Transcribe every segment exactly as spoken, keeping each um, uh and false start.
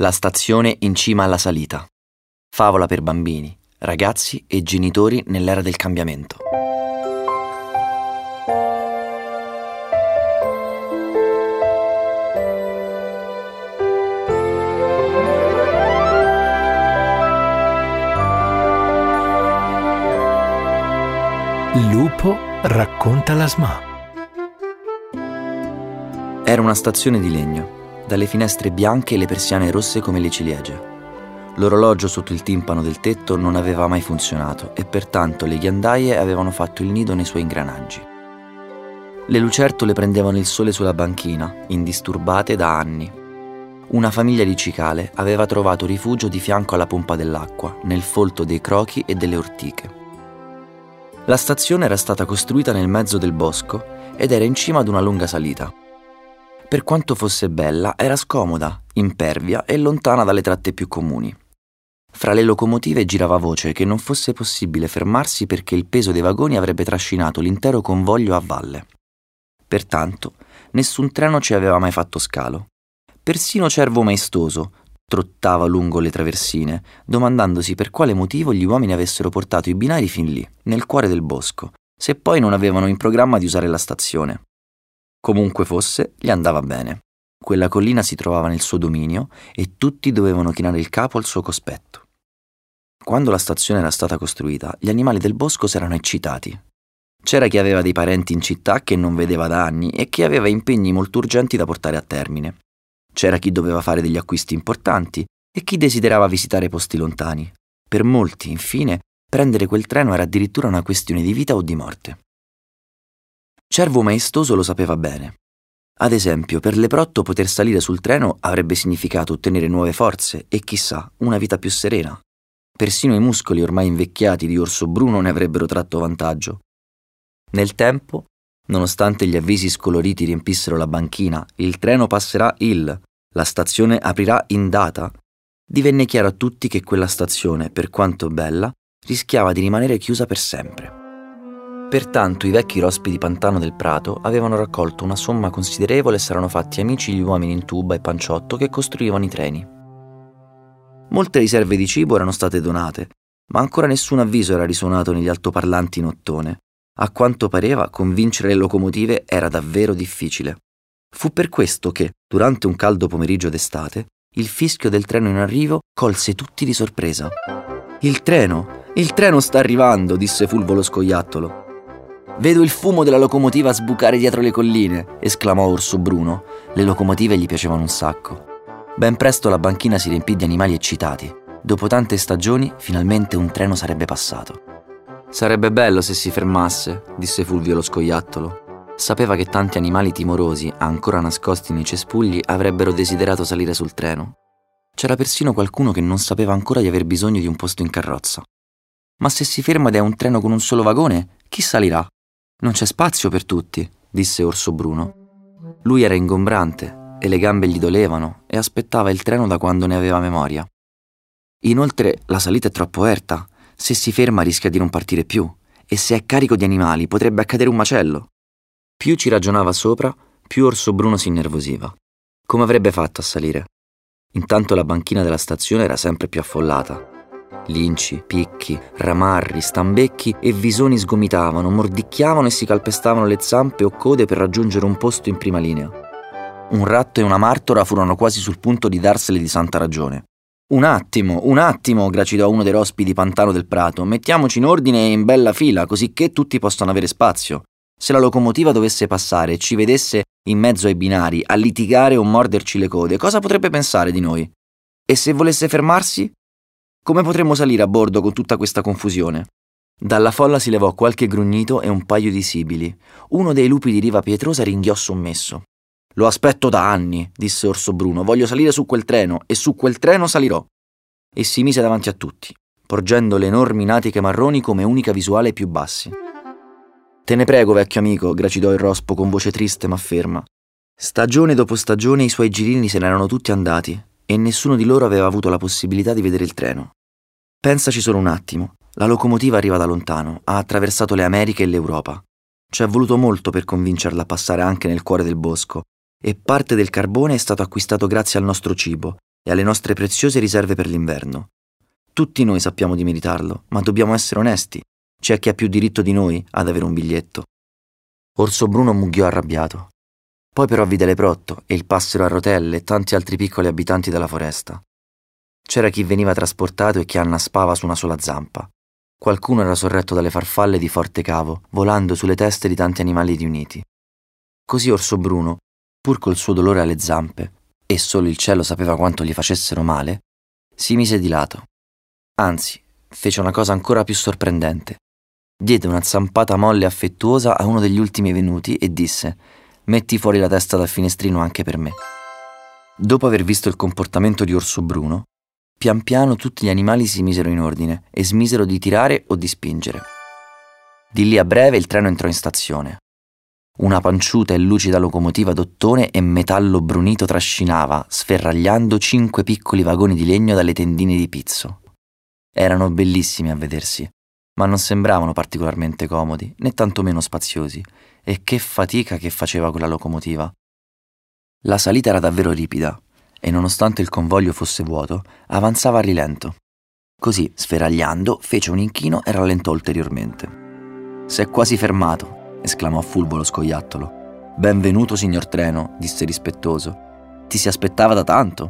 La stazione in cima alla salita. Favola per bambini, ragazzi e genitori nell'era del cambiamento. Lupo racconta la S M A. Era una stazione di legno, dalle finestre bianche e le persiane rosse come le ciliegie. L'orologio sotto il timpano del tetto non aveva mai funzionato e pertanto le ghiandaie avevano fatto il nido nei suoi ingranaggi. Le lucertole prendevano il sole sulla banchina, indisturbate da anni. Una famiglia di cicale aveva trovato rifugio di fianco alla pompa dell'acqua, nel folto dei crochi e delle ortiche. La stazione era stata costruita nel mezzo del bosco ed era in cima ad una lunga salita. Per quanto fosse bella, era scomoda, impervia e lontana dalle tratte più comuni. Fra le locomotive girava voce che non fosse possibile fermarsi perché il peso dei vagoni avrebbe trascinato l'intero convoglio a valle. Pertanto, nessun treno ci aveva mai fatto scalo. Persino Cervo Maestoso trottava lungo le traversine, domandandosi per quale motivo gli uomini avessero portato i binari fin lì, nel cuore del bosco, se poi non avevano in programma di usare la stazione. Comunque fosse, gli andava bene. Quella collina si trovava nel suo dominio e tutti dovevano chinare il capo al suo cospetto. Quando la stazione era stata costruita, gli animali del bosco s'erano eccitati. C'era chi aveva dei parenti in città che non vedeva da anni e chi aveva impegni molto urgenti da portare a termine. C'era chi doveva fare degli acquisti importanti e chi desiderava visitare posti lontani. Per molti, infine, prendere quel treno era addirittura una questione di vita o di morte. Cervo Maestoso lo sapeva bene. Ad esempio, per Leprotto poter salire sul treno avrebbe significato ottenere nuove forze e, chissà, una vita più serena. Persino i muscoli ormai invecchiati di Orso Bruno ne avrebbero tratto vantaggio. Nel tempo, nonostante gli avvisi scoloriti riempissero la banchina, il treno passerà il, la stazione aprirà in data, divenne chiaro a tutti che quella stazione, per quanto bella, rischiava di rimanere chiusa per sempre. Pertanto i vecchi rospi di Pantano del Prato avevano raccolto una somma considerevole e s'erano fatti amici gli uomini in tuba e panciotto che costruivano i treni. Molte riserve di cibo erano state donate, ma ancora nessun avviso era risuonato negli altoparlanti in ottone. A quanto pareva, convincere le locomotive era davvero difficile. Fu per questo che, durante un caldo pomeriggio d'estate, il fischio del treno in arrivo colse tutti di sorpresa. «Il treno! Il treno sta arrivando!» disse Fulvo lo Scogliattolo. «Vedo il fumo della locomotiva sbucare dietro le colline!» esclamò Orso Bruno. Le locomotive gli piacevano un sacco. Ben presto la banchina si riempì di animali eccitati. Dopo tante stagioni, finalmente un treno sarebbe passato. «Sarebbe bello se si fermasse», disse Fulvio lo Scogliattolo. Sapeva che tanti animali timorosi, ancora nascosti nei cespugli, avrebbero desiderato salire sul treno. C'era persino qualcuno che non sapeva ancora di aver bisogno di un posto in carrozza. «Ma se si ferma ed è un treno con un solo vagone, chi salirà? Non c'è spazio per tutti», disse Orso Bruno. Lui era ingombrante e le gambe gli dolevano e aspettava il treno da quando ne aveva memoria. Inoltre la salita è troppo erta, se si ferma rischia di non partire più e se è carico di animali potrebbe accadere un macello. Più ci ragionava sopra, più Orso Bruno si innervosiva. Come avrebbe fatto a salire? Intanto la banchina della stazione era sempre più affollata. Linci, picchi, ramarri, stambecchi e visoni sgomitavano, mordicchiavano e si calpestavano le zampe o code per raggiungere un posto in prima linea. Un ratto e una martora furono quasi sul punto di darsele di santa ragione. «Un attimo, un attimo!» gracidò uno dei rospi di Pantano del Prato. «Mettiamoci in ordine e in bella fila, cosicché tutti possano avere spazio. Se la locomotiva dovesse passare e ci vedesse in mezzo ai binari a litigare o morderci le code, cosa potrebbe pensare di noi? E se volesse fermarsi? Come potremmo salire a bordo con tutta questa confusione?» Dalla folla si levò qualche grugnito e un paio di sibili. Uno dei lupi di Riva Pietrosa ringhiò sommesso. «Lo aspetto da anni», disse Orso Bruno. «Voglio salire su quel treno e su quel treno salirò». E si mise davanti a tutti, porgendo le enormi natiche marroni come unica visuale ai più bassi. «Te ne prego, vecchio amico», gracidò il rospo con voce triste ma ferma. Stagione dopo stagione i suoi girini se n'erano tutti andati e nessuno di loro aveva avuto la possibilità di vedere il treno. Pensaci solo un attimo, la locomotiva arriva da lontano, ha attraversato le Americhe e l'Europa. Ci è voluto molto per convincerla a passare anche nel cuore del bosco, e parte del carbone è stato acquistato grazie al nostro cibo, e alle nostre preziose riserve per l'inverno. Tutti noi sappiamo di meritarlo, ma dobbiamo essere onesti. C'è chi ha più diritto di noi ad avere un biglietto. Orso Bruno mugghiò arrabbiato. Poi però vide Leprotto e il passero a rotelle e tanti altri piccoli abitanti della foresta. C'era chi veniva trasportato e chi annaspava su una sola zampa. Qualcuno era sorretto dalle farfalle di forte cavo, volando sulle teste di tanti animali riuniti. Così Orso Bruno, pur col suo dolore alle zampe, e solo il cielo sapeva quanto gli facessero male, si mise di lato. Anzi, fece una cosa ancora più sorprendente. Diede una zampata molle e affettuosa a uno degli ultimi venuti e disse: «Metti fuori la testa dal finestrino anche per me». Dopo aver visto il comportamento di Orso Bruno, pian piano tutti gli animali si misero in ordine e smisero di tirare o di spingere. Di lì a breve il treno entrò in stazione. Una panciuta e lucida locomotiva d'ottone e metallo brunito trascinava, sferragliando, cinque piccoli vagoni di legno dalle tendine di pizzo. Erano bellissimi a vedersi, ma non sembravano particolarmente comodi, né tantomeno spaziosi, e che fatica che faceva quella locomotiva. La salita era davvero ripida, e nonostante il convoglio fosse vuoto, avanzava a rilento. Così, sferagliando, fece un inchino e rallentò ulteriormente. «S'è quasi fermato!» esclamò Fulvo lo Scogliattolo. «Benvenuto, signor treno!» disse rispettoso. «Ti si aspettava da tanto!»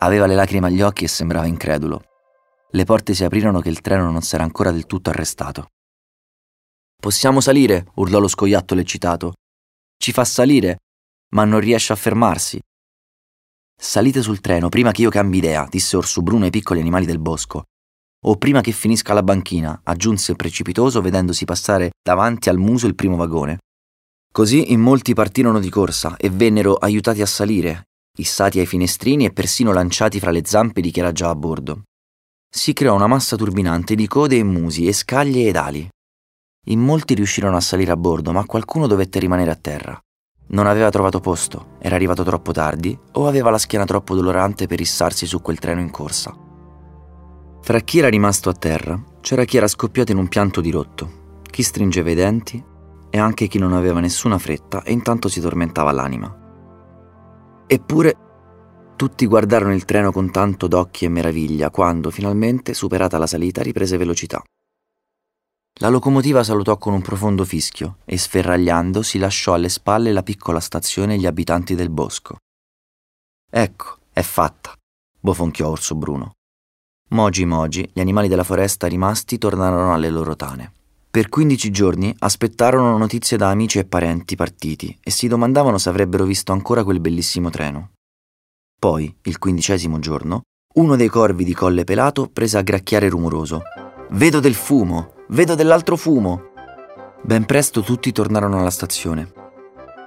Aveva le lacrime agli occhi e sembrava incredulo. Le porte si aprirono che il treno non s'era ancora del tutto arrestato. «Possiamo salire!» urlò lo Scogliattolo eccitato. «Ci fa salire, ma non riesce a fermarsi!» «Salite sul treno prima che io cambi idea», disse Orso Bruno ai piccoli animali del bosco. «O prima che finisca la banchina», aggiunse precipitoso vedendosi passare davanti al muso il primo vagone. Così in molti partirono di corsa e vennero aiutati a salire, issati ai finestrini e persino lanciati fra le zampe di chi era già a bordo. Si creò una massa turbinante di code e musi e scaglie ed ali. In molti riuscirono a salire a bordo, ma qualcuno dovette rimanere a terra. Non aveva trovato posto, era arrivato troppo tardi o aveva la schiena troppo dolorante per issarsi su quel treno in corsa. Fra chi era rimasto a terra c'era chi era scoppiato in un pianto dirotto, chi stringeva i denti e anche chi non aveva nessuna fretta e intanto si tormentava l'anima. Eppure tutti guardarono il treno con tanto d'occhi e meraviglia quando, finalmente, superata la salita, riprese velocità. La locomotiva salutò con un profondo fischio e, sferragliando, si lasciò alle spalle la piccola stazione e gli abitanti del bosco. «Ecco, è fatta», bofonchiò Orso Bruno. Mogi mogi, gli animali della foresta rimasti tornarono alle loro tane. Per quindici giorni aspettarono notizie da amici e parenti partiti e si domandavano se avrebbero visto ancora quel bellissimo treno. Poi, il quindicesimo giorno, uno dei corvi di Colle Pelato prese a gracchiare rumoroso: «Vedo del fumo! Vedo dell'altro fumo!» Ben presto tutti tornarono alla stazione.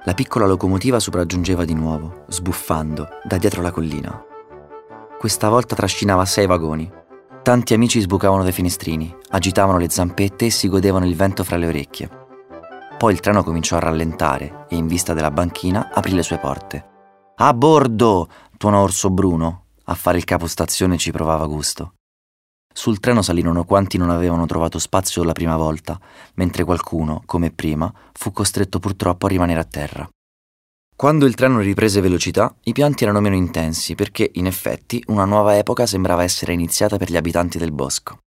La piccola locomotiva sopraggiungeva di nuovo, sbuffando, da dietro la collina. Questa volta trascinava sei vagoni. Tanti amici sbucavano dai finestrini, agitavano le zampette e si godevano il vento fra le orecchie. Poi il treno cominciò a rallentare e, in vista della banchina, aprì le sue porte. «A bordo!» tuonò Orso Bruno. A fare il capostazione ci provava gusto. Sul treno salirono quanti non avevano trovato spazio la prima volta, mentre qualcuno, come prima, fu costretto purtroppo a rimanere a terra. Quando il treno riprese velocità, i pianti erano meno intensi perché, in effetti, una nuova epoca sembrava essere iniziata per gli abitanti del bosco.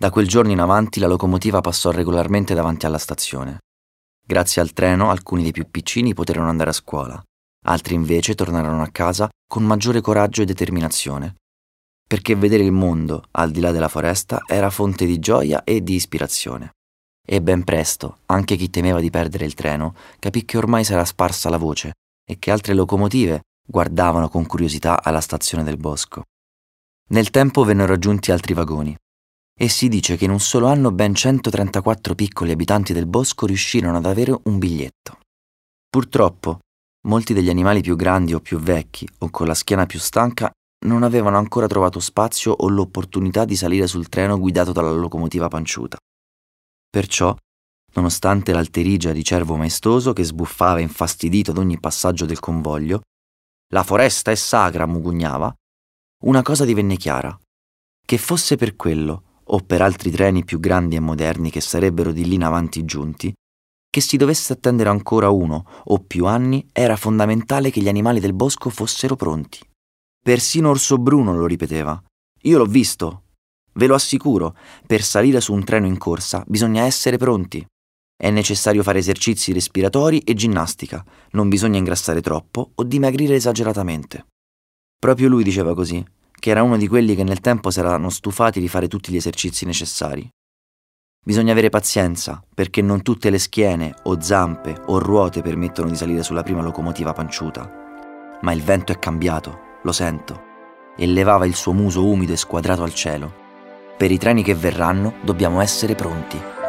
Da quel giorno in avanti la locomotiva passò regolarmente davanti alla stazione. Grazie al treno, alcuni dei più piccini poterono andare a scuola, altri invece tornarono a casa con maggiore coraggio e determinazione, perché vedere il mondo, al di là della foresta, era fonte di gioia e di ispirazione. E ben presto, anche chi temeva di perdere il treno, capì che ormai s'era sparsa la voce e che altre locomotive guardavano con curiosità alla stazione del bosco. Nel tempo vennero aggiunti altri vagoni, e si dice che in un solo anno ben centotrentaquattro piccoli abitanti del bosco riuscirono ad avere un biglietto. Purtroppo, molti degli animali più grandi o più vecchi, o con la schiena più stanca, non avevano ancora trovato spazio o l'opportunità di salire sul treno guidato dalla locomotiva panciuta. Perciò, nonostante l'alterigia di Cervo Maestoso che sbuffava infastidito ad ogni passaggio del convoglio, «La foresta è sacra», mugugnava, una cosa divenne chiara: che fosse per quello o per altri treni più grandi e moderni che sarebbero di lì in avanti giunti, che si dovesse attendere ancora uno o più anni, era fondamentale che gli animali del bosco fossero pronti. Persino Orso Bruno lo ripeteva. Io l'ho visto. Ve lo assicuro, per salire su un treno in corsa bisogna essere pronti. È necessario fare esercizi respiratori e ginnastica, non bisogna ingrassare troppo o dimagrire esageratamente. Proprio lui diceva così, che era uno di quelli che nel tempo si erano stufati di fare tutti gli esercizi necessari. Bisogna avere pazienza, perché non tutte le schiene o zampe o ruote permettono di salire sulla prima locomotiva panciuta. Ma il vento è cambiato, lo sento, e levava il suo muso umido e squadrato al cielo. Per i treni che verranno dobbiamo essere pronti.